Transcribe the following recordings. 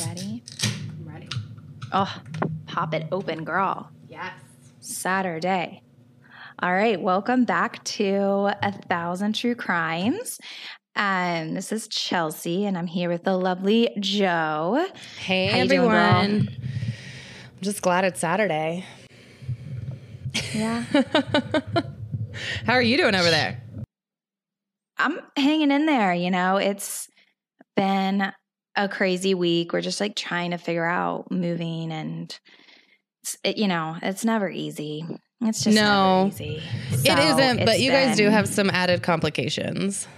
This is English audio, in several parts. Ready? I'm ready. Oh, pop it open, girl. Yes. Saturday. All right, welcome back to A Thousand True Crimes. This is Chelsea, and I'm here with the lovely Jo. Hey, everyone. Doing, girl? I'm just glad it's Saturday. Yeah. How are you doing over there? I'm hanging in there, you know. It's been a crazy week. We're just like trying to figure out moving, and it's never easy. It's just never easy. So it isn't, but you guys do have some added complications.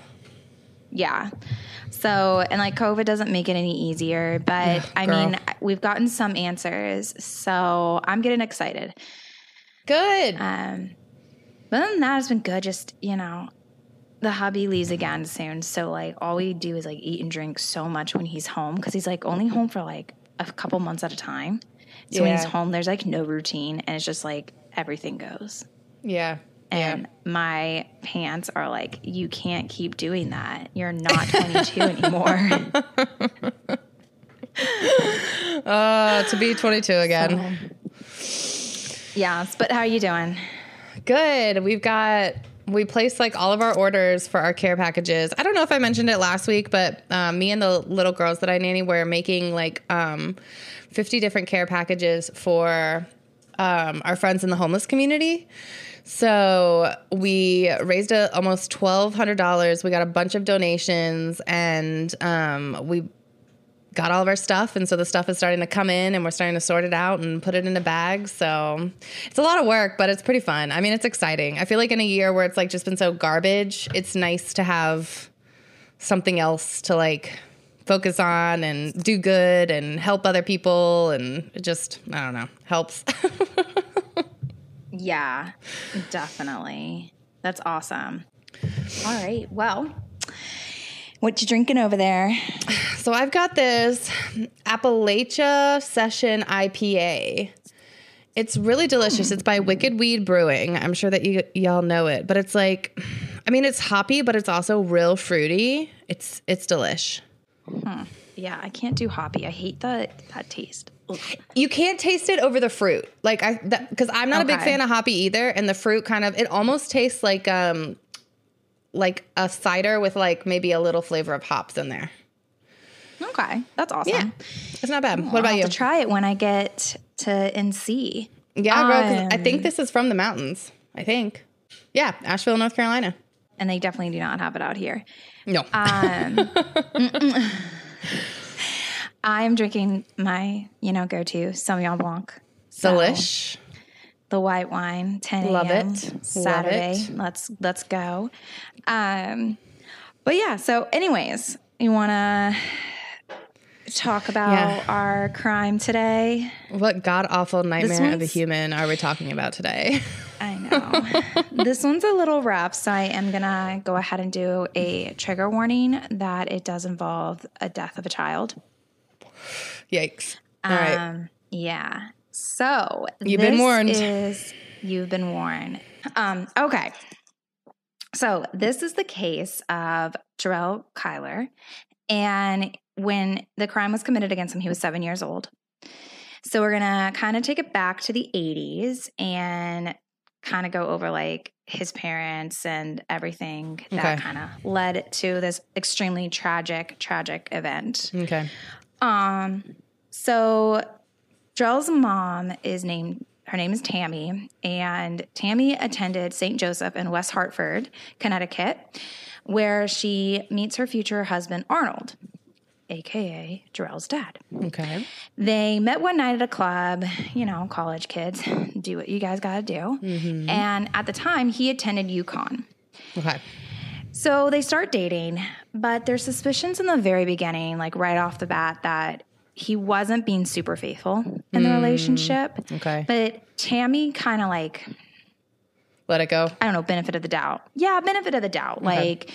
Yeah. So, and like COVID doesn't make it any easier, but I mean, we've gotten some answers, so I'm getting excited. Good. But other than that, it's been good. Just, you know, the hubby leaves again soon. So like all we do is like eat and drink so much when he's home, because he's like only home for like a couple months at a time. So when he's home, there's like no routine, and it's just like everything goes. Yeah. And my pants are like, you can't keep doing that. You're not 22 anymore. To be 22 again. So, yeah. But how are you doing? Good. We placed like all of our orders for our care packages. I don't know if I mentioned it last week, but me and the little girls that I nanny were making like 50 different care packages for our friends in the homeless community. So we raised almost $1,200. We got a bunch of donations, and we got all of our stuff. And so the stuff is starting to come in, and we're starting to sort it out and put it in a bag. So it's a lot of work, but it's pretty fun. I mean, it's exciting. I feel like in a year where it's like just been so garbage, it's nice to have something else to like focus on and do good and help other people. And it just, I don't know, helps. Yeah, definitely. That's awesome. All right. Well, what you drinking over there? So I've got this Appalachia Session IPA. It's really delicious. It's by Wicked Weed Brewing. I'm sure that y'all know it, but it's like, I mean, it's hoppy, but it's also real fruity. It's delish. Yeah, I can't do hoppy. I hate that taste. You can't taste it over the fruit. Like because I'm not a big fan of hoppy either. And the fruit kind of, it almost tastes like a cider with like maybe a little flavor of hops in there. Okay. That's awesome. Yeah. It's not bad. What about you? I'll have to try it when I get to NC. Yeah, girl, I think this is from the mountains. I think. Yeah. Asheville, North Carolina. And they definitely do not have it out here. No. I'm drinking my, go-to Sauvignon Blanc. Delish. The white wine, 10 a.m. Love it. Saturday. Love it. Let's go. But yeah, so anyways, you want to talk about our crime today? What god-awful nightmare of a human are we talking about today? I know. This one's a little rough, so I am going to go ahead and do a trigger warning that it does involve a death of a child. Yikes. All right. Yeah. So you've been warned. You've been warned. Okay. So this is the case of Jarrell Kyler. And when the crime was committed against him, he was 7 years old. So we're going to kind of take it back to the 80s and kind of go over like his parents and everything that kind of led to this extremely tragic event. Okay. So Jarrell's mom her name is Tammy, and Tammy attended St. Joseph in West Hartford, Connecticut, where she meets her future husband, Arnold, AKA Jarrell's dad. Okay. They met one night at a club, college kids do what you guys got to do. Mm-hmm. And at the time he attended UConn. Okay. So they start dating, but there's suspicions in the very beginning, like right off the bat, that he wasn't being super faithful in the relationship. Okay. But Tammy kind of like... let it go? I don't know, benefit of the doubt. Yeah, benefit of the doubt. Okay. Like,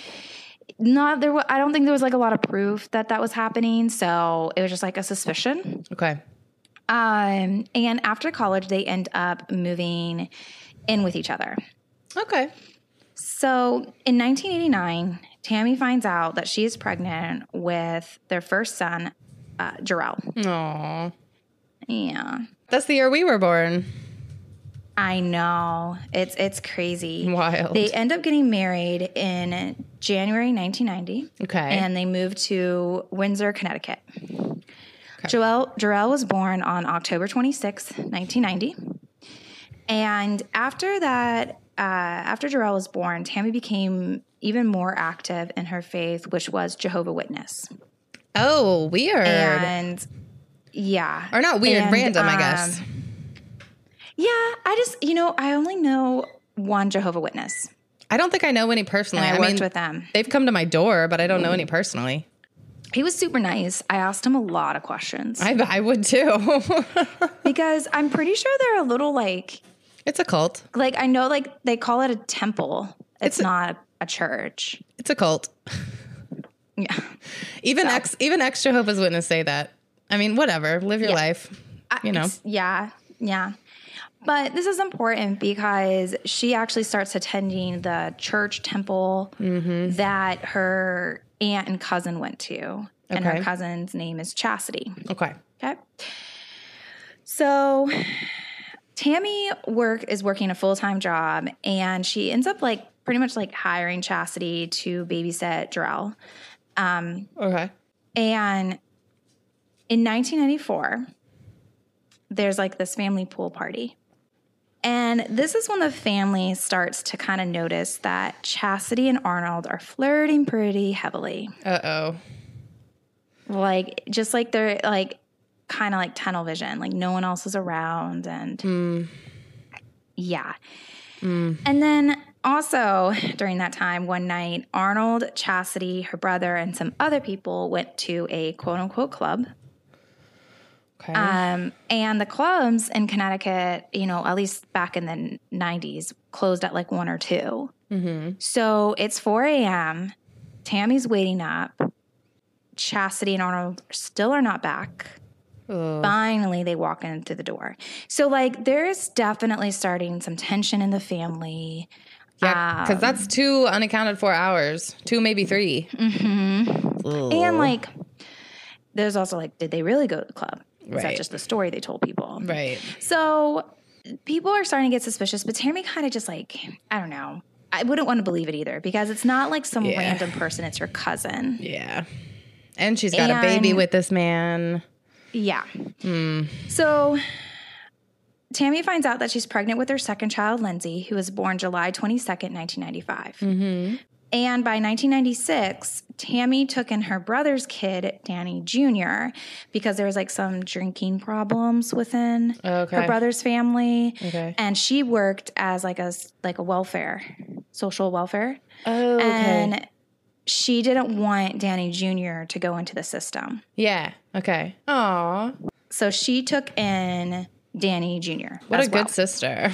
I don't think there was like a lot of proof that was happening, so it was just like a suspicion. Okay. And after college, they end up moving in with each other. Okay. So in 1989, Tammy finds out that she is pregnant with their first son, Jarrell. Aww. Yeah. That's the year we were born. I know. It's crazy. Wild. They end up getting married in January 1990. Okay. And they moved to Windsor, Connecticut. Okay. Jarrell was born on October 26, 1990. And after that, after Jarrell was born, Tammy became even more active in her faith, which was Jehovah's Witness. Oh, weird. And yeah. Or not weird, and, random, I guess. Yeah, I just, you know, I only know one Jehovah's Witness. I don't think I know any personally. And I worked with them. They've come to my door, but I don't know any personally. He was super nice. I asked him a lot of questions. I would too. Because I'm pretty sure they're a little like... It's a cult. Like, I know, like, they call it a temple. It's not a church. It's a cult. Yeah. Even ex-Jehovah's Witness say that. I mean, whatever. Live your life, you know. Yeah, yeah. But this is important because she actually starts attending the church temple that her aunt and cousin went to. Okay. And her cousin's name is Chastity. Okay. So Tammy is working a full-time job, and she ends up like pretty much like hiring Chastity to babysit Jarrell. Okay. And in 1994, there's like this family pool party. And this is when the family starts to kind of notice that Chastity and Arnold are flirting pretty heavily. Uh-oh. Like, just like they're like kind of like tunnel vision, like no one else is around. And yeah. And then also during that time, one night, Arnold, Chastity, her brother, and some other people went to a quote unquote club. Okay. And the clubs in Connecticut, you know, at least back in the 90s, closed at like 1 or 2. Mm-hmm. So it's 4 a.m. Tammy's waiting up. Chastity and Arnold still are not back. Ugh. Finally, they walk in through the door. So, like, there's definitely starting some tension in the family. Yeah, because that's 2 unaccounted for hours. 2, maybe 3. Mm-hmm. And, like, there's also, like, did they really go to the club? Right. Is that just the story they told people? Right. So people are starting to get suspicious, but Tammy kind of just like, I don't know. I wouldn't want to believe it either because it's not like some random person. It's her cousin. Yeah. And she's got a baby with this man. Yeah. So Tammy finds out that she's pregnant with her second child, Lindsay, who was born July 22nd, 1995. Mm-hmm. And by 1996, Tammy took in her brother's kid, Danny Jr., because there was like some drinking problems within her brother's family. Okay. And she worked as like a social welfare. Oh, okay. And she didn't want Danny Jr. to go into the system. Yeah. Okay. Aw. So she took in Danny Jr. What a good sister.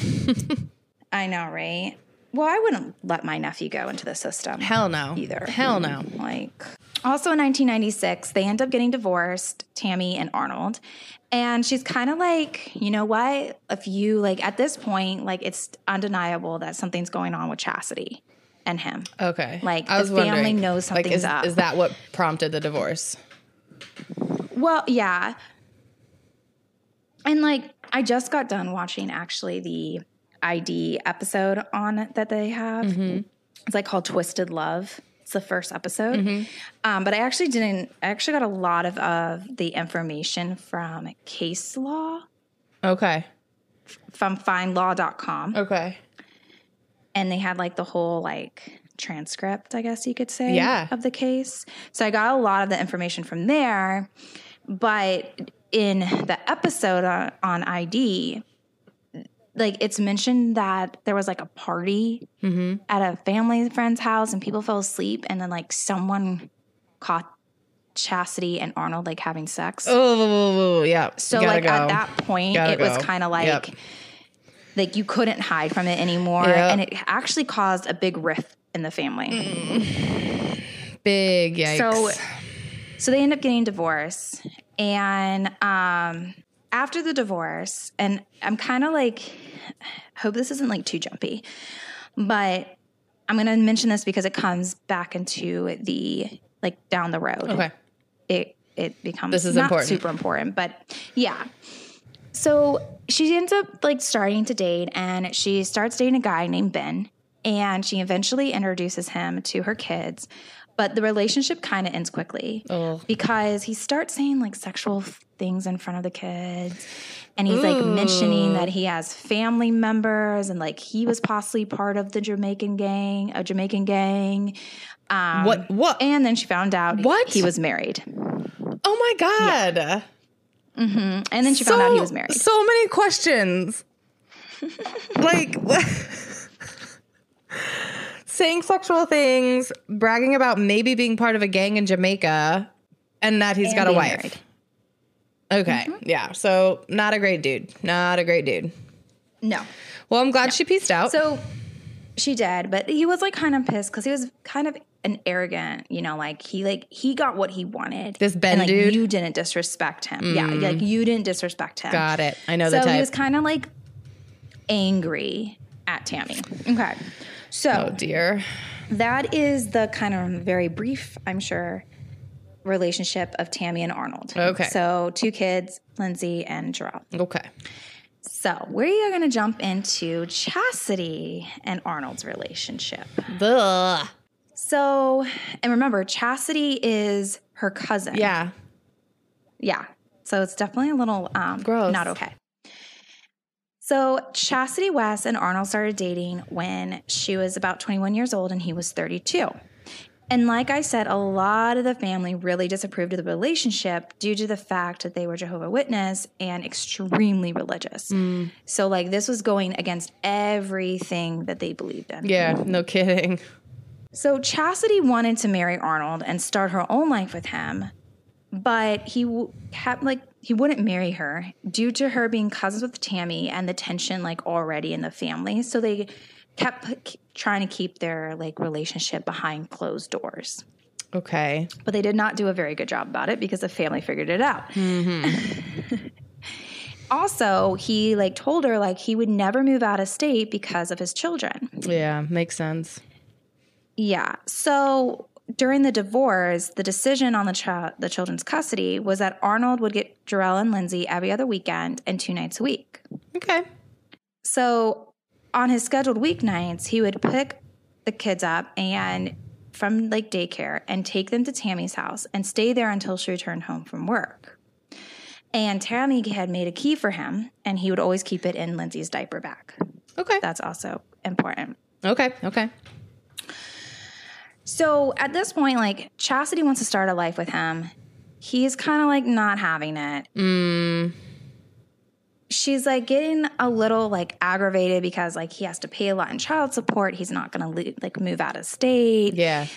I know, right? Well, I wouldn't let my nephew go into the system. Hell no. Either. Hell no. Like, also in 1996, they end up getting divorced, Tammy and Arnold. And she's kind of like, you know what? If you, like, at this point, like, it's undeniable that something's going on with Chastity and him. Okay. Like, I was wondering, family knows something's up. Is that what prompted the divorce? Well, yeah. And, like, I just got done watching, actually, the ID episode on it that they have. Mm-hmm. It's like called Twisted Love. It's the first episode. Mm-hmm. But I actually got a lot of the information from case law. Okay. From findlaw.com. Okay. And they had like the whole like transcript, I guess you could say, of the case. So I got a lot of the information from there. But in the episode on ID, like, it's mentioned that there was, like, a party at a family friend's house, and people fell asleep, and then, like, someone caught Chastity and Arnold, like, having sex. Oh, yeah. So, like, at that point, it was kind of like, like, you couldn't hide from it anymore, and it actually caused a big rift in the family. Mm. Big yikes. So they end up getting divorced, and after the divorce, and I'm kind of like, hope this isn't like too jumpy, but I'm going to mention this because it comes back into the, like, down the road. Okay. It it becomes this is not important. Super important, but yeah. So she ends up like starting to date, and she starts dating a guy named Ben, and she eventually introduces him to her kids. But the relationship kind of ends quickly because he starts saying like sexual things in front of the kids, and he's like mentioning that he has family members, and like he was possibly part of the Jamaican gang. What? And then she found out he was married. Oh my God. Yeah. Mm-hmm. And then she found out he was married. So many questions. Like, saying sexual things, bragging about maybe being part of a gang in Jamaica, and that he's got a wife. Married. Okay. Mm-hmm. Yeah. So not a great dude. No. Well, I'm glad she peaced out. So she did, but he was like kind of pissed because he was kind of an arrogant, you know, like he got what he wanted. This Ben and, like, dude. You didn't disrespect him. Mm. Yeah. Like you didn't disrespect him. Got it. I know the type. So he was kind of like angry at Tammy. Okay. So, oh dear. That is the kind of very brief, I'm sure, relationship of Tammy and Arnold. Okay. So, two kids, Lindsay and Jarrell. Okay. So, we are going to jump into Chastity and Arnold's relationship. Blah. So, and remember, Chastity is her cousin. Yeah. Yeah. So, it's definitely a little gross. Not okay. So Chastity West and Arnold started dating when she was about 21 years old and he was 32. And like I said, a lot of the family really disapproved of the relationship due to the fact that they were Jehovah's Witness and extremely religious. Mm. So like this was going against everything that they believed in. Yeah, no kidding. So Chastity wanted to marry Arnold and start her own life with him, but he wouldn't marry her due to her being cousins with Tammy and the tension like already in the family. So they kept trying to keep their like relationship behind closed doors. Okay. But they did not do a very good job about it because the family figured it out. Mm-hmm. Also, he like told her like he would never move out of state because of his children. Yeah. Makes sense. Yeah. So during the divorce, the decision on the children's custody was that Arnold would get Jarrell and Lindsay every other weekend and 2 nights a week. Okay. So on his scheduled weeknights, he would pick the kids up and from like daycare and take them to Tammy's house and stay there until she returned home from work. And Tammy had made a key for him, and he would always keep it in Lindsay's diaper bag. Okay. That's also important. Okay. So at this point, like, Chastity wants to start a life with him. He's kind of, like, not having it. Mm. She's, like, getting a little, like, aggravated because, like, he has to pay a lot in child support. He's not going to, like, move out of state. Yeah.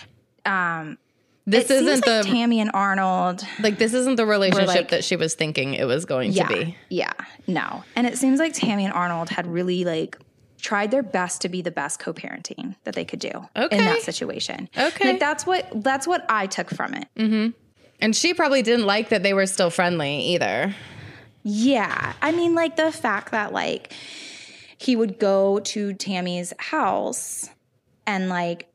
This isn't seems like Tammy and Arnold. Like, this isn't the relationship that she was thinking it was going to be. Yeah, no. And it seems like Tammy and Arnold had really, like, tried their best to be the best co-parenting that they could do in that situation. Okay, like that's what I took from it. Mm-hmm. And she probably didn't like that they were still friendly either. Yeah, I mean, like the fact that like he would go to Tammy's house and like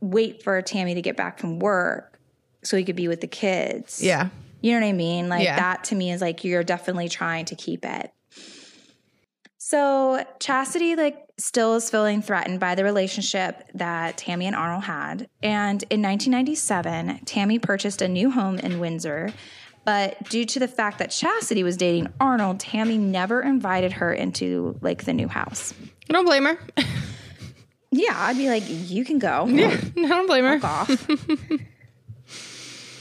wait for Tammy to get back from work so he could be with the kids. Yeah, you know what I mean. Like that to me is like you're definitely trying to keep it. So Chastity like still is feeling threatened by the relationship that Tammy and Arnold had. And in 1997, Tammy purchased a new home in Windsor. But due to the fact that Chastity was dating Arnold, Tammy never invited her into like the new house. I don't blame her. Yeah, I'd be like, you can go. Yeah, I don't blame her. Fuck off.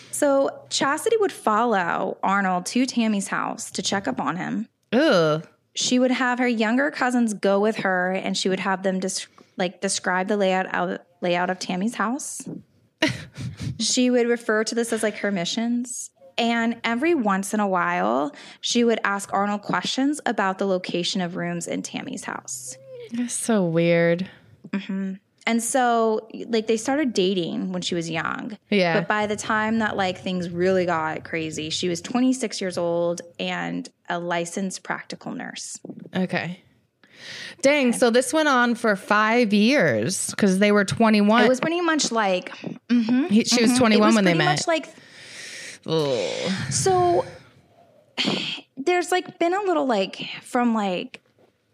So Chastity would follow Arnold to Tammy's house to check up on him. Ugh. She would have her younger cousins go with her, and she would have them describe the layout of Tammy's house. She would refer to this as like her missions. And every once in a while, she would ask Arnold questions about the location of rooms in Tammy's house. That's so weird. Mm-hmm. And so, like, they started dating when she was young. Yeah. But by the time that, like, things really got crazy, she was 26 years old and a licensed practical nurse. Okay. Dang, so this went on for 5 years because they were 21. It was pretty much like... Mm-hmm, she was 21 when they met. It was pretty much like Oh. So there's like been a little like from like,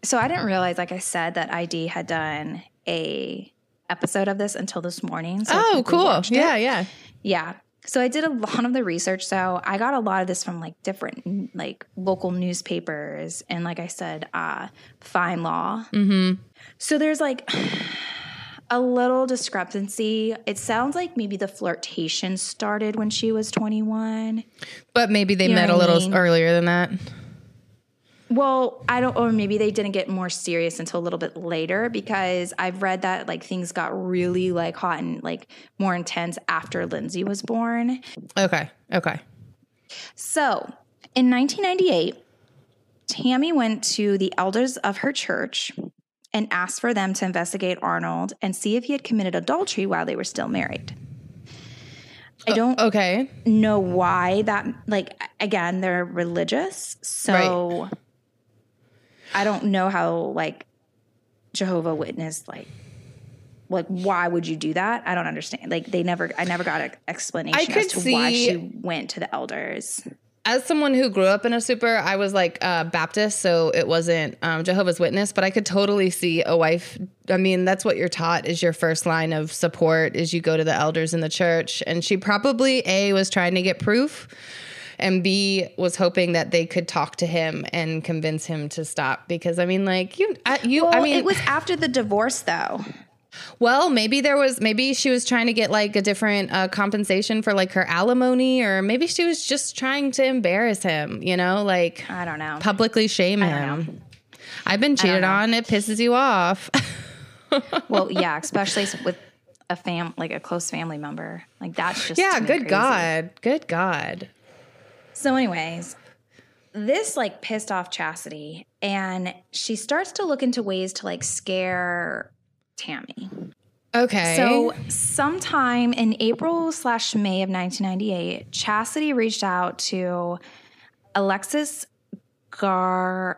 so I didn't realize, like I said, that ID had done a episode of this until this morning. So oh, cool. Yeah. Yeah. Yeah. So I did a lot of the research. So I got a lot of this from like different like local newspapers. And like I said, Fine Law. Mm-hmm. So there's like a little discrepancy. It sounds like maybe the flirtation started when she was 21. But maybe they met a little earlier than that. Well, I don't, or maybe they didn't get more serious until a little bit later, because I've read that like things got really like hot and like more intense after Lindsay was born. Okay. Okay. So in 1998, Tammy went to the elders of her church and asked for them to investigate Arnold and see if he had committed adultery while they were still married. I don't know why that, like, again, they're religious. So right. I don't know how, like, Jehovah's Witness, like, why would you do that? I don't understand. Like, I never got an explanation as to why she went to the elders. As someone who grew up in a super, I was like Baptist, so it wasn't Jehovah's Witness, but I could totally see a wife. I mean, that's what you're taught is your first line of support is you go to the elders in the church. And she probably, A, was trying to get proof, and B, was hoping that they could talk to him and convince him to stop. Because, I mean, like, it was after the divorce, though. Well, maybe she was trying to get like a different compensation for like her alimony, or maybe she was just trying to embarrass him, you know, like, I don't know, publicly shame him. I've been cheated on. It pisses you off. Well, yeah, especially with a close family member like that's just, yeah, good crazy. Good God. So anyways, this like pissed off Chastity, and she starts to look into ways to like scare Tammy. Okay. So sometime in April/May of 1998, Chastity reached out to Alexis Grajales.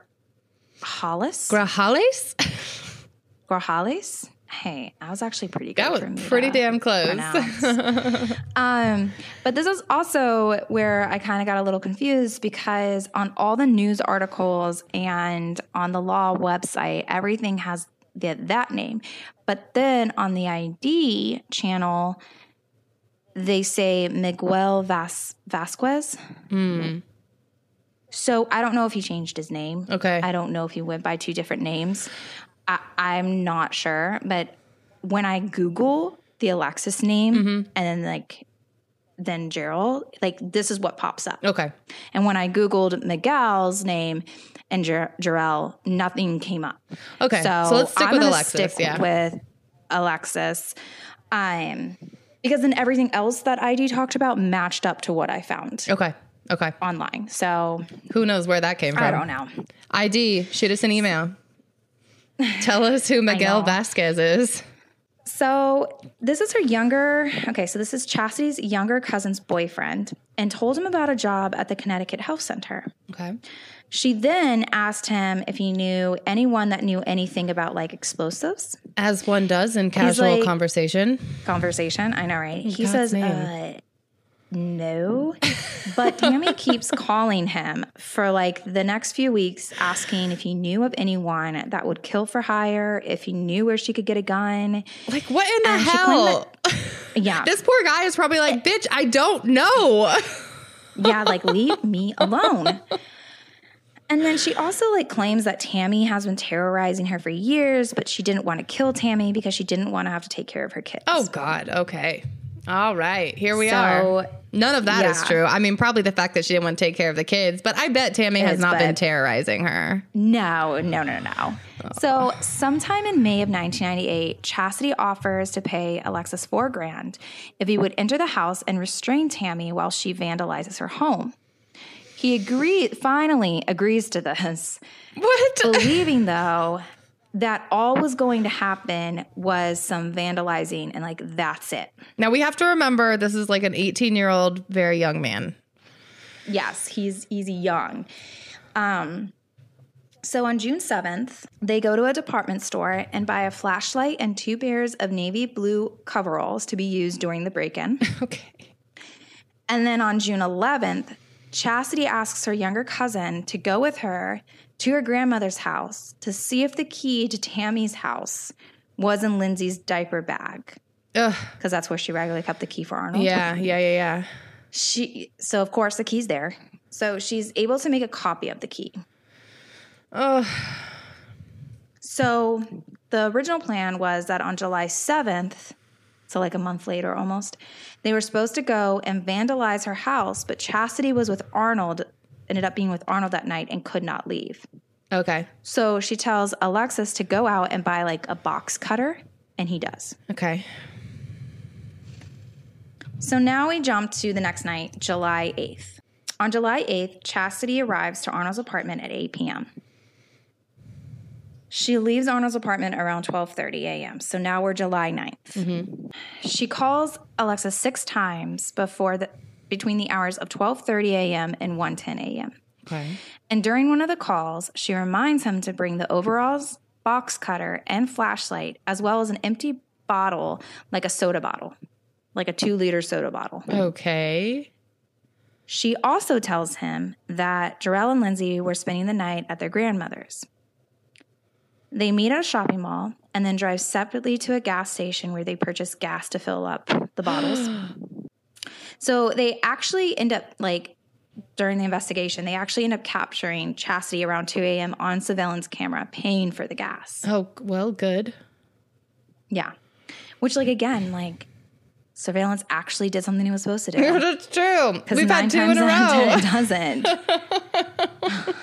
Hey, I was actually pretty good. That was pretty damn close. But this is also where I kind of got a little confused, because on all the news articles and on the law website, everything has that name. But then on the ID channel, they say Miguel Vasquez. Mm. So I don't know if he changed his name. Okay. I don't know if he went by two different names. I'm not sure. But when I Google the Alexis name, mm-hmm. and then Jarrell, like, this is what pops up. Okay. And when I Googled Miguel's name and Jarrell, nothing came up. Okay. So let's stick with Alexis. Because then everything else that ID talked about matched up to what I found. Okay. Online. So who knows where that came from? I don't know. ID, shoot us an email. Tell us who Miguel Vasquez is. So this is her younger. Okay. So this is Chastity's younger cousin's boyfriend, and told him about a job at the Connecticut Health Center. Okay. She then asked him if he knew anyone that knew anything about, like, explosives. As one does in casual conversation. I know, right? He says, no. But Tammy keeps calling him for, like, the next few weeks, asking if he knew of anyone that would kill for hire, if he knew where she could get a gun. Like, what in the hell? Yeah. This poor guy is probably like, bitch, I don't know. Yeah, like, leave me alone. And then she also, like, claims that Tammy has been terrorizing her for years, but she didn't want to kill Tammy because she didn't want to have to take care of her kids. Oh, God. Okay. All right. Here we are. None of that is true. I mean, probably the fact that she didn't want to take care of the kids, but I bet Tammy has not been terrorizing her. No. Oh. So sometime in May of 1998, Chastity offers to pay Alexis $4,000 if he would enter the house and restrain Tammy while she vandalizes her home. He finally agrees to this. What? Believing, though, that all was going to happen was some vandalizing and, like, that's it. Now, we have to remember this is, like, an 18-year-old, very young man. Yes, he's young. So on June 7th, they go to a department store and buy a flashlight and 2 pairs of navy blue coveralls to be used during the break-in. Okay. And then on June 11th, Chastity asks her younger cousin to go with her to her grandmother's house to see if the key to Tammy's house was in Lindsay's diaper bag. Ugh. Because that's where she regularly kept the key for Arnold. Yeah. So, of course, the key's there. So she's able to make a copy of the key. Ugh. So the original plan was that on July 7th, so like a month later almost, they were supposed to go and vandalize her house, but Chastity was with Arnold, ended up being with Arnold that night and could not leave. Okay. So she tells Alexis to go out and buy like a box cutter, and he does. Okay. So now we jump to the next night, July 8th. On July 8th, Chastity arrives to Arnold's apartment at 8 p.m. She leaves Arnold's apartment around 12:30 a.m. So now we're July 9th. Mm-hmm. She calls Alexis 6 times between the hours of 12:30 a.m. and 1:10 a.m. Okay. And during one of the calls, she reminds him to bring the overalls, box cutter, and flashlight, as well as an empty bottle, like a soda bottle. Like a 2-liter soda bottle. Okay. She also tells him that Jarrell and Lindsay were spending the night at their grandmother's. They meet at a shopping mall and then drive separately to a gas station where they purchase gas to fill up the bottles. So they actually end up, like, during the investigation, they actually end up capturing Chastity around 2 a.m. on surveillance camera, paying for the gas. Oh, well, good. Yeah. Which, like, again, like... surveillance actually did something it was supposed to do. That's true. Because 9 times out of 10, it doesn't.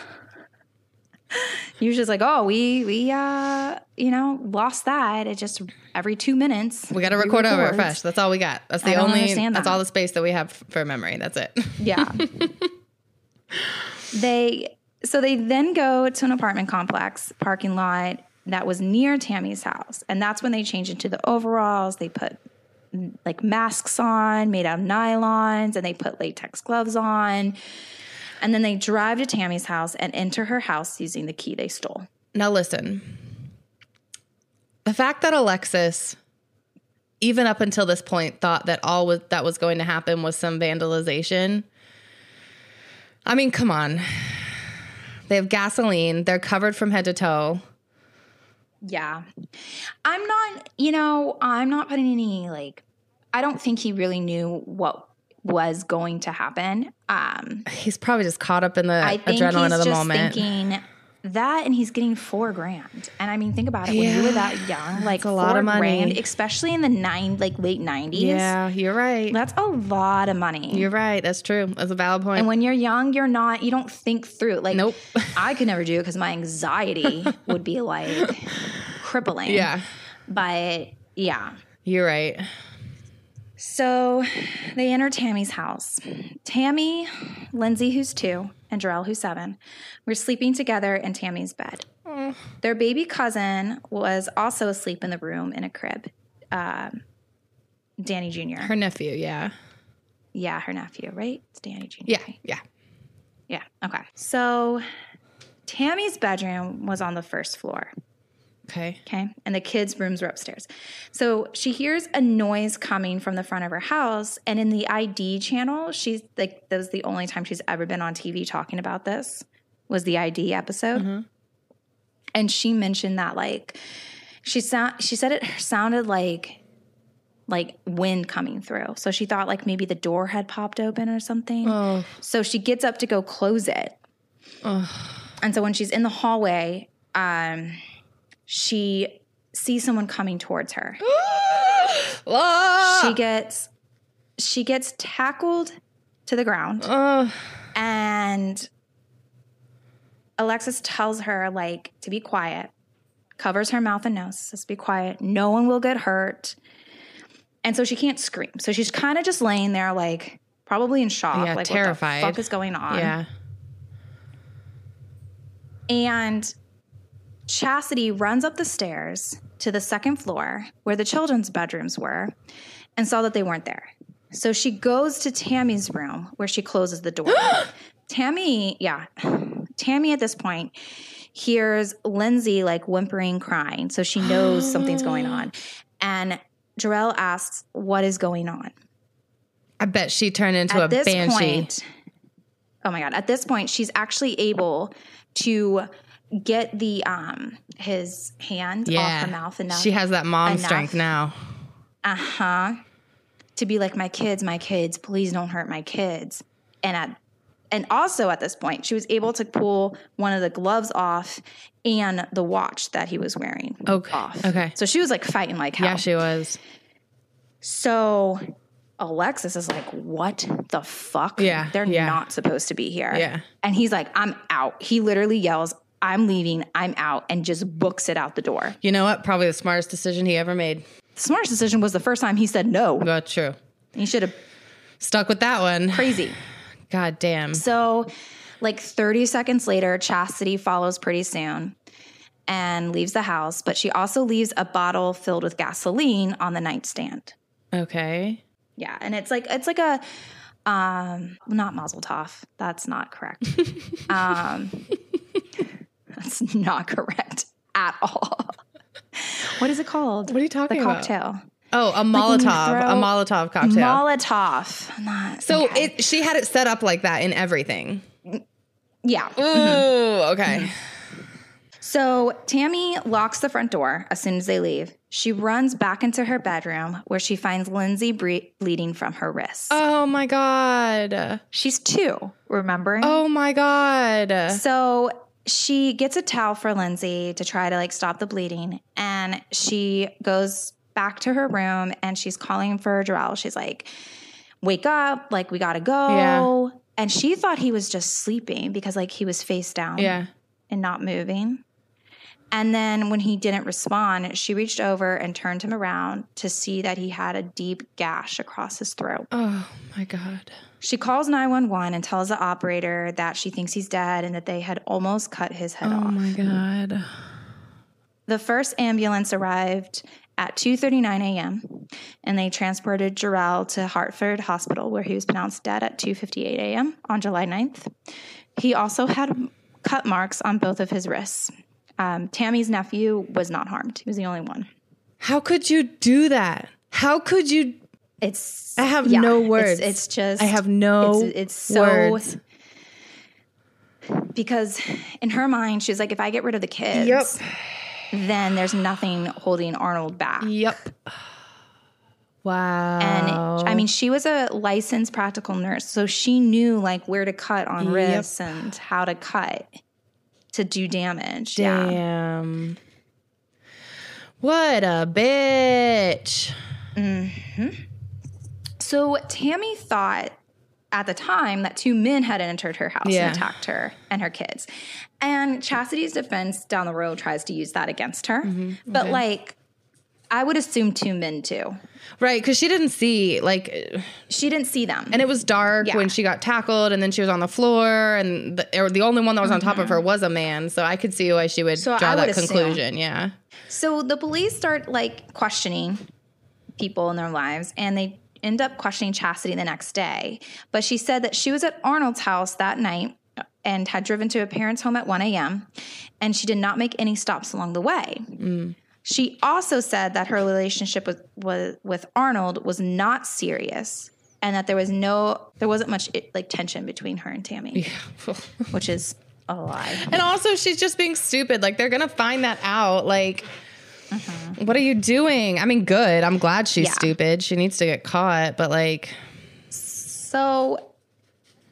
You're just like, oh, we lost that. It just every 2 minutes. We got to record over fresh. That's all we got. That's the only. That's all the space that we have for memory. That's it. Yeah. So they then go to an apartment complex parking lot that was near Tammy's house, and that's when they change into the overalls. They put like masks on made out of nylons, and they put latex gloves on, and then they drive to Tammy's house and enter her house using the key they stole. Now listen, the fact that Alexis, even up until this point, thought that that was going to happen was some vandalization. I mean, come on. They have gasoline. They're covered from head to toe. Yeah. I'm not putting any, like, I don't think he really knew what was going to happen. He's probably just caught up in the adrenaline of the moment. I think he's just thinking that, and he's getting $4,000. And I mean, think about it. Yeah. When you were that young, like, a lot of money, especially in the late 90s. Yeah, you're right. That's a lot of money. You're right. That's true. That's a valid point. And when you're young, you don't think through. Like, nope. I could never do it because my anxiety would be like crippling. Yeah. But yeah. You're right. So they enter Tammy's house. Tammy, Lindsay, who's 2, and Jarrell, who's 7, were sleeping together in Tammy's bed. Mm. Their baby cousin was also asleep in the room in a crib, Danny Jr. Her nephew, yeah. Yeah, her nephew, right? It's Danny Jr., yeah, right? Yeah. Yeah, okay. So Tammy's bedroom was on the first floor. Okay. And the kids' rooms were upstairs. So she hears a noise coming from the front of her house. And in the ID channel, she's like, that was the only time she's ever been on TV talking about this, was the ID episode. Mm-hmm. And she mentioned that, like, she said it sounded like wind coming through. So she thought, like, maybe the door had popped open or something. Oh. So she gets up to go close it. Oh. And so when she's in the hallway, she sees someone coming towards her. She gets tackled to the ground. And Alexis tells her, like, to be quiet, covers her mouth and nose, says, be quiet. No one will get hurt. And so she can't scream. So she's kind of just laying there, like, probably in shock. Yeah, like, terrified. What the fuck is going on? Yeah. And Chastity runs up the stairs to the second floor where the children's bedrooms were and saw that they weren't there. So she goes to Tammy's room where she closes the door. Tammy at this point hears Lindsay, like, whimpering, crying. So she knows something's going on. And Jarrell asks, what is going on? I bet she turned into a banshee. Point, oh my God. At this point, she's actually able to get the his hand off her mouth enough. She has that mom strength now. Uh-huh. To be like, my kids, please don't hurt my kids. And also at this point, she was able to pull one of the gloves off and the watch that he was wearing off. Okay. So she was like fighting like hell. Yeah, she was. So Alexis is like, what the fuck? Yeah. They're not supposed to be here. Yeah. And he's like, I'm out. He literally yells, I'm leaving, I'm out, and just books it out the door. You know what? Probably the smartest decision he ever made. The smartest decision was the first time he said no. That's true. He should have stuck with that one. Crazy. God damn. So like 30 seconds later, Chastity follows pretty soon and leaves the house, but she also leaves a bottle filled with gasoline on the nightstand. Okay. Yeah, and it's like a not Mazel Tov. That's not correct. That's not correct at all. What is it called? What are you talking about? The cocktail. About? Oh, a Molotov, like a Molotov cocktail. Molotov. Not, so okay. She had it set up like that in everything. Yeah. Ooh, okay. Mm-hmm. So Tammy locks the front door as soon as they leave. She runs back into her bedroom where she finds Lindsay bleeding from her wrist. Oh, my God. She's 2, remember? Oh, my God. So she gets a towel for Lindsay to try to, like, stop the bleeding, and she goes back to her room and she's calling for Jarrell. She's like, wake up, like, we gotta go. Yeah. And she thought he was just sleeping because, like, he was face down and not moving. And then when he didn't respond, she reached over and turned him around to see that he had a deep gash across his throat. Oh, my God. She calls 911 and tells the operator that she thinks he's dead and that they had almost cut his head off. Oh, my God. The first ambulance arrived at 2:39 a.m., and they transported Jarrell to Hartford Hospital, where he was pronounced dead at 2:58 a.m. on July 9th. He also had cut marks on both of his wrists. Tammy's nephew was not harmed. He was the only one. How could you do that? How could you? I have no words. It's just. I have no words. Because in her mind, she's like, if I get rid of the kids. Yep. Then there's nothing holding Arnold back. Yep. Wow. And I mean, she was a licensed practical nurse, so she knew, like, where to cut on wrists and how to cut to do damage. Damn. Yeah. What a bitch. Mm-hmm. So Tammy thought at the time that 2 men had entered her house and attacked her and her kids. And Chastity's defense down the road tries to use that against her. Mm-hmm. But, like, I would assume 2 men, too. Right, because she didn't see, like... She didn't see them. And it was dark when she got tackled, and then she was on the floor, and the only one that was on top of her was a man. So I could see why she would draw that conclusion, yeah. So the police start, like, questioning people in their lives, and they end up questioning Chastity the next day. But she said that she was at Arnold's house that night and had driven to a parent's home at 1 a.m., and she did not make any stops along the way. Mm. She also said that her relationship with Arnold was not serious and that there wasn't much, like, tension between her and Tammy, which is a lie. And also she's just being stupid. Like, they're going to find that out. Like, what are you doing? I mean, good. I'm glad she's stupid. She needs to get caught, but, like... So...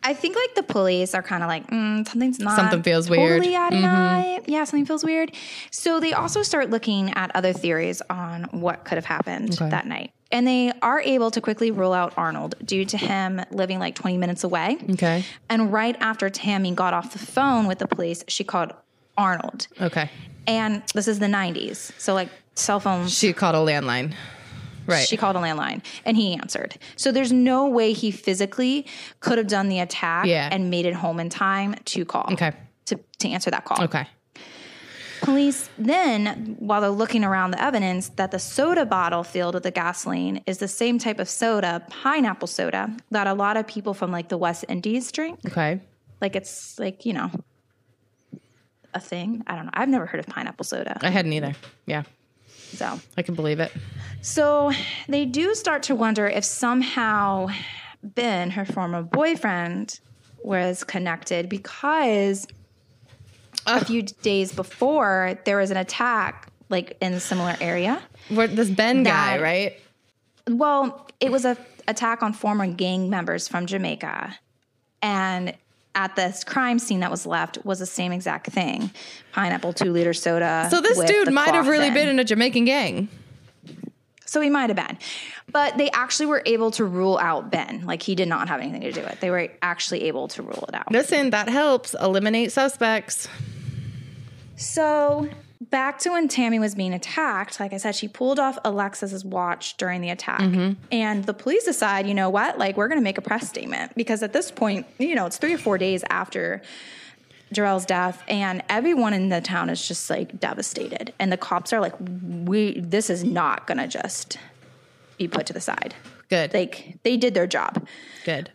I think, like, the police are kind of like, something's not something feels totally weird. Out of eye. Yeah, something feels weird. So they also start looking at other theories on what could have happened that night. And they are able to quickly rule out Arnold due to him living, like, 20 minutes away. Okay. And right after Tammy got off the phone with the police, she called Arnold. Okay. And this is the 90s. So, like, cell phones. She called a landline. Right. She called a landline, and he answered. So there's no way he physically could have done the attack and made it home in time to call. Okay. To answer that call. Okay. Police then, while they're looking around the evidence, that the soda bottle filled with the gasoline is the same type of soda, pineapple soda, that a lot of people from, like, the West Indies drink. Okay. Like, it's, like, you know, a thing. I don't know. I've never heard of pineapple soda. I hadn't either. Yeah. So I can believe it. So they do start to wonder if somehow Ben, her former boyfriend, was connected because a few days before there was an attack like in a similar area. This Ben guy, right? Well, it was an attack on former gang members from Jamaica. And at this crime scene that was left was the same exact thing. Pineapple 2 liter soda. So this dude might have really been in a Jamaican gang. So he might have been. But they actually were able to rule out Ben. Like, he did not have anything to do with it. They were actually able to rule it out. Listen, that helps eliminate suspects. So back to when Tammy was being attacked, like I said, she pulled off Alexis's watch during the attack. Mm-hmm. And the police decide, you know what? Like, we're going to make a press statement. Because at this point, you know, it's 3 or 4 days after Jarrell's death, and everyone in the town is just like devastated, and the cops are like, this is not gonna just be put to the side. Good. Like, they did their job. Good.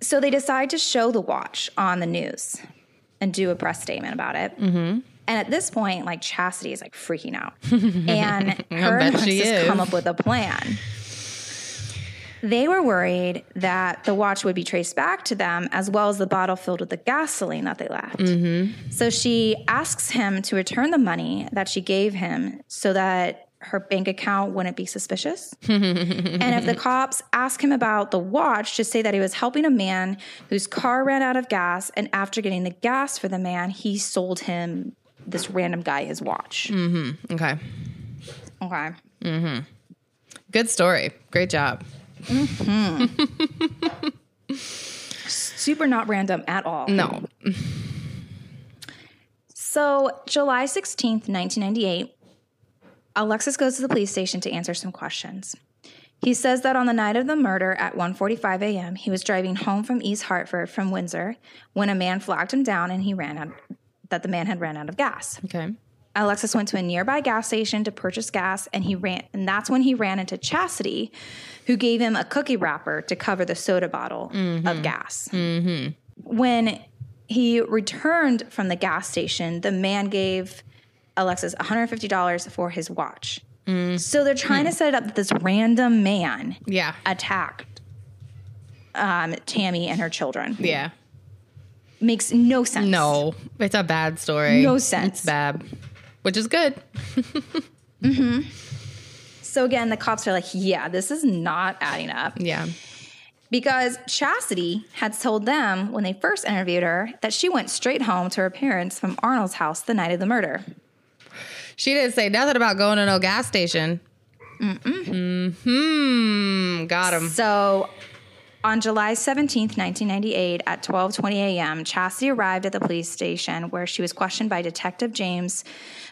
So they decide to show the watch on the news and do a press statement about it. Mm-hmm. And at this point, like, Chastity is like freaking out, and her and Alexis come up with a plan. They were worried that the watch would be traced back to them, as well as the bottle filled with the gasoline that they left. Mm-hmm. So she asks him to return the money that she gave him so that her bank account wouldn't be suspicious. And if the cops ask him about the watch, just say that he was helping a man whose car ran out of gas, and after getting the gas for the man, he sold him, this random guy, his watch. Mm-hmm. Okay. Okay. Mm-hmm. Good story. Great job. Mm-hmm. Super not random at all. No. So July 16th, 1998, Alexis goes to the police station to answer some questions. He says that on the night of the murder at 1:45 a.m., he was driving home from East Hartford from Windsor when a man flagged him down and the man had ran out of gas. Okay. Alexis went to a nearby gas station to purchase gas, and that's when he ran into Chastity, who gave him a cookie wrapper to cover the soda bottle of gas. Mm-hmm. When he returned from the gas station, the man gave Alexis $150 for his watch. Mm. So they're trying to set it up that this random man attacked Tammy and her children. Yeah. Makes no sense. No. It's a bad story. No sense. It's bad. Which is good. Mm-hmm. So again, the cops are like, yeah, this is not adding up. Yeah. Because Chastity had told them when they first interviewed her that she went straight home to her parents from Arnold's house the night of the murder. She didn't say nothing about going to no gas station. Mm-mm. Mm-hmm. Got him. So on July 17th, 1998, at 12:20 a.m., Chastity arrived at the police station where she was questioned by Detective James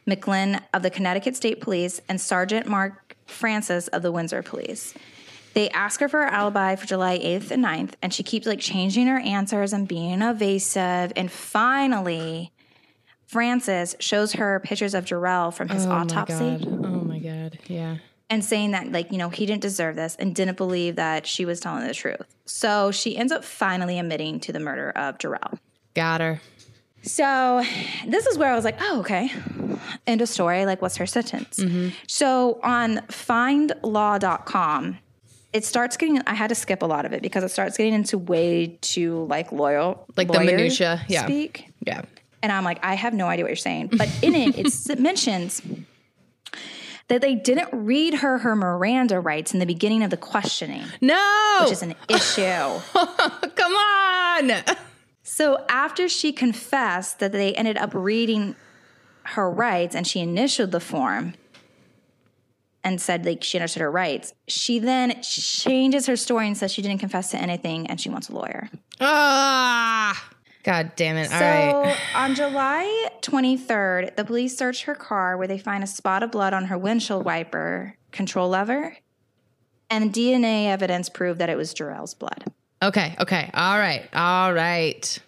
McLean of the Connecticut State Police and Sergeant Mark Francis of the Windsor Police. They ask her for her alibi for July 8th and 9th, and she keeps like changing her answers and being evasive. And finally, Francis shows her pictures of Jarrell from his autopsy. Oh, my God. Yeah. And saying that, like, you know, he didn't deserve this and didn't believe that she was telling the truth. So she ends up finally admitting to the murder of Jarrell. Got her. So this is where I was like, oh, okay. End of story. Like, what's her sentence? Mm-hmm. So on findlaw.com, it starts getting, I had to skip a lot of it because it starts getting into way too, like, loyal. Like the minutia. Yeah. Speak. Yeah. And I'm like, I have no idea what you're saying. But in it mentions that they didn't read her Miranda rights in the beginning of the questioning. No! Which is an issue. Come on! So after she confessed that they ended up reading her rights and she initialed the form and said, like, she understood her rights, she then changes her story and says she didn't confess to anything and she wants a lawyer. Ah! God damn it. All right. So on July 23rd, the police search her car where they find a spot of blood on her windshield wiper control lever. And DNA evidence proved that it was Jarrell's blood. Okay. All right.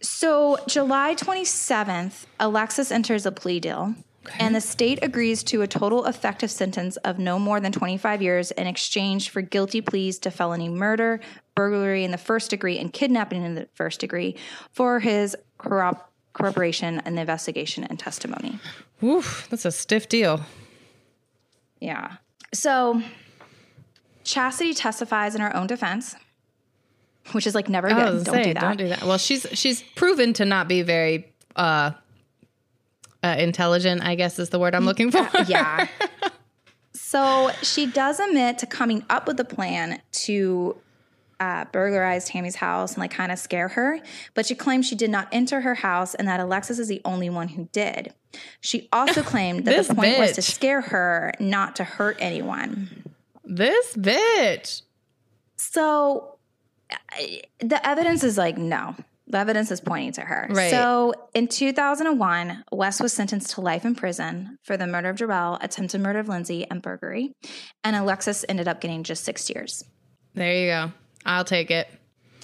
So July 27th, Alexis enters a plea deal. Okay. And the state agrees to a total effective sentence of no more than 25 years in exchange for guilty pleas to felony murder, burglary in the first degree, and kidnapping in the first degree for his corroboration and the investigation and testimony. Oof, that's a stiff deal. Yeah. So Chastity testifies in her own defense, which is like never good. Don't do that. Well, she's proven to not be very intelligent, I guess is the word I'm looking for. Yeah. So she does admit to coming up with a plan to burglarize Tammy's house and like kind of scare her, but she claims she did not enter her house and that Alexis is the only one who did. She also claimed that the point was to scare her, not to hurt anyone. This bitch. So the evidence is like, no. The evidence is pointing to her. Right. So in 2001, West was sentenced to life in prison for the murder of Jarrell, attempted murder of Lindsay, and burglary. And Alexis ended up getting just 6 years. There you go. I'll take it.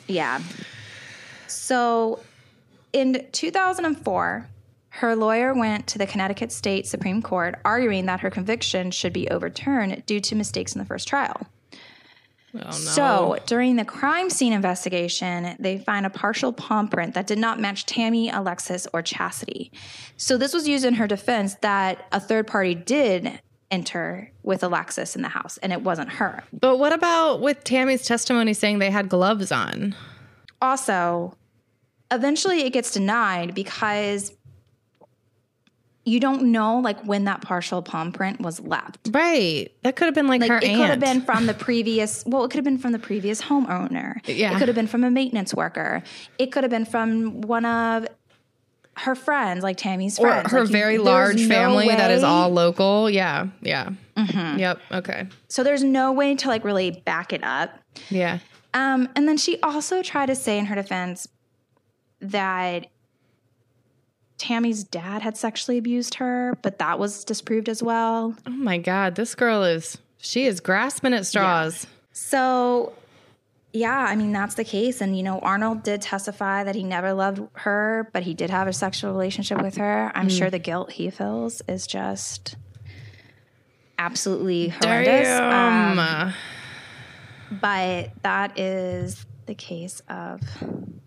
Yeah. So in 2004, her lawyer went to the Connecticut State Supreme Court arguing that her conviction should be overturned due to mistakes in the first trial. Oh, no. So during the crime scene investigation, they find a partial palm print that did not match Tammy, Alexis, or Chastity. So this was used in her defense that a third party did enter with Alexis in the house, and it wasn't her. But what about with Tammy's testimony saying they had gloves on? Also, eventually it gets denied because you don't know, like, when that partial palm print was left. Right. That could have been, like her aunt. It could have been from the previous... Well, it could have been from the previous homeowner. Yeah. It could have been from a maintenance worker. It could have been from one of her friends, like Tammy's friends. Or her very large family that is all local. Yeah, yeah. Mm-hmm. Yep, okay. So there's no way to, like, really back it up. Yeah. And then she also tried to say in her defense that Tammy's dad had sexually abused her, but that was disproved as well. Oh my God, this girl is grasping at straws. Yeah. So, yeah, I mean, that's the case. And, you know, Arnold did testify that he never loved her, but he did have a sexual relationship with her. I'm sure the guilt he feels is just absolutely horrendous. Damn. But that is the case of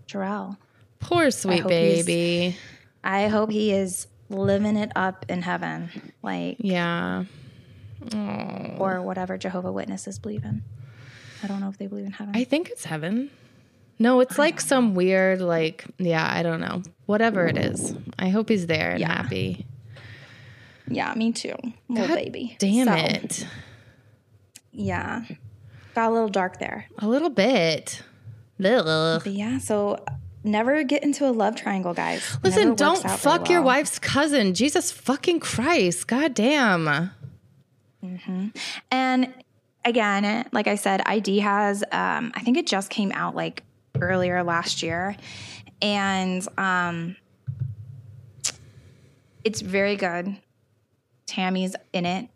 Jarrell. Poor sweet baby. I hope he is living it up in heaven, like, yeah, aww. Or whatever Jehovah's Witnesses believe in. I don't know if they believe in heaven. I think it's heaven. No, it's like some weird, like, yeah, I don't know. Whatever it is, I hope he's there and happy. Yeah, me too. Little God baby. Damn it. Yeah, got a little dark there. A little bit. Ugh. But yeah, so. Never get into a love triangle, guys. Listen, don't fuck your wife's cousin. Jesus fucking Christ. God damn. Mm-hmm. And again, like I said, ID has, I think it just came out like earlier last year. And it's very good. Tammy's in it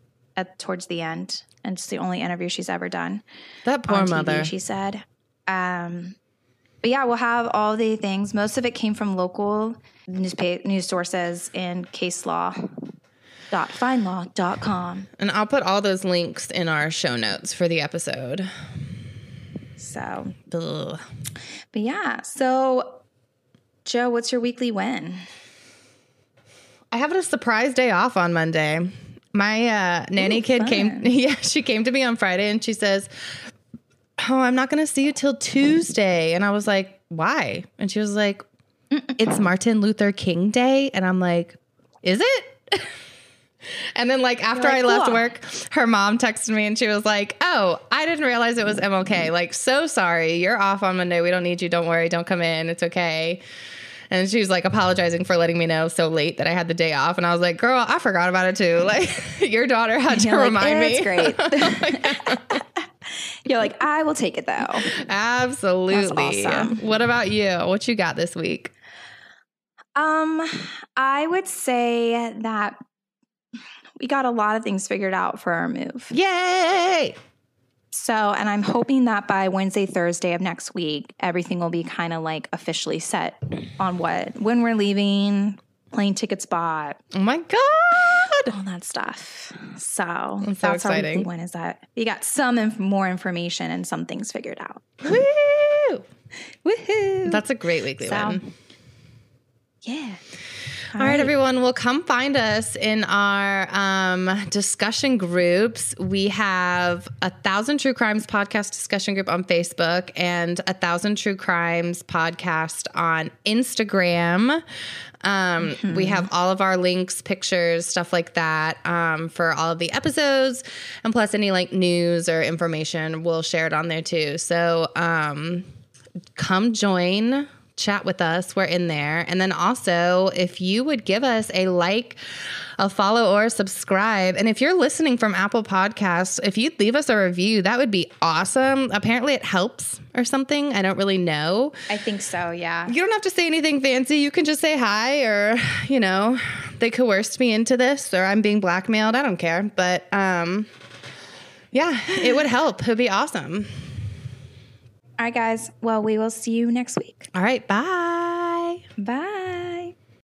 towards the end. And it's the only interview she's ever done. That poor mother. TV, she said. But yeah, we'll have all the things. Most of it came from local news sources and findlaw.com. And I'll put all those links in our show notes for the episode. So, ugh. But yeah, so Joe, what's your weekly win? I have a surprise day off on Monday. My nanny kid she came to me on Friday and she says, oh, I'm not going to see you till Tuesday. And I was like, why? And she was like, it's Martin Luther King Day. And I'm like, is it? And then like after I left work, her mom texted me and she was like, oh, I didn't realize it was MLK. Like, so sorry. You're off on Monday. We don't need you. Don't worry. Don't come in. It's okay. And she was like apologizing for letting me know so late that I had the day off. And I was like, girl, I forgot about it too. Like your daughter had to remind me. That's great. You're like, I will take it though. Absolutely. That's awesome. What about you? What you got this week? I would say that we got a lot of things figured out for our move. Yay! So, and I'm hoping that by Wednesday, Thursday of next week, everything will be kind of like officially set on when we're leaving, plane ticket spot. Oh my God. All that stuff. So that's our weekly one, is that we got some more information and some things figured out. Woo! Woohoo! That's a great weekly one. Yeah. All right, everyone. Well, come find us in our discussion groups. We have A Thousand True Crimes Podcast discussion group on Facebook and A Thousand True Crimes Podcast on Instagram. We have all of our links, pictures, stuff like that, for all of the episodes, and plus any like news or information, we'll share it on there too. So, come join, chat with us. We're in there. And then also if you would give us a like, a follow, or subscribe. And if you're listening from Apple Podcasts, if you'd leave us a review, that would be awesome. Apparently it helps or something. I don't really know. I think so. Yeah. You don't have to say anything fancy. You can just say hi, or, you know, they coerced me into this, or I'm being blackmailed. I don't care. But, yeah, it would help. It would be awesome. All right, guys. Well, we will see you next week. All right. Bye. Bye.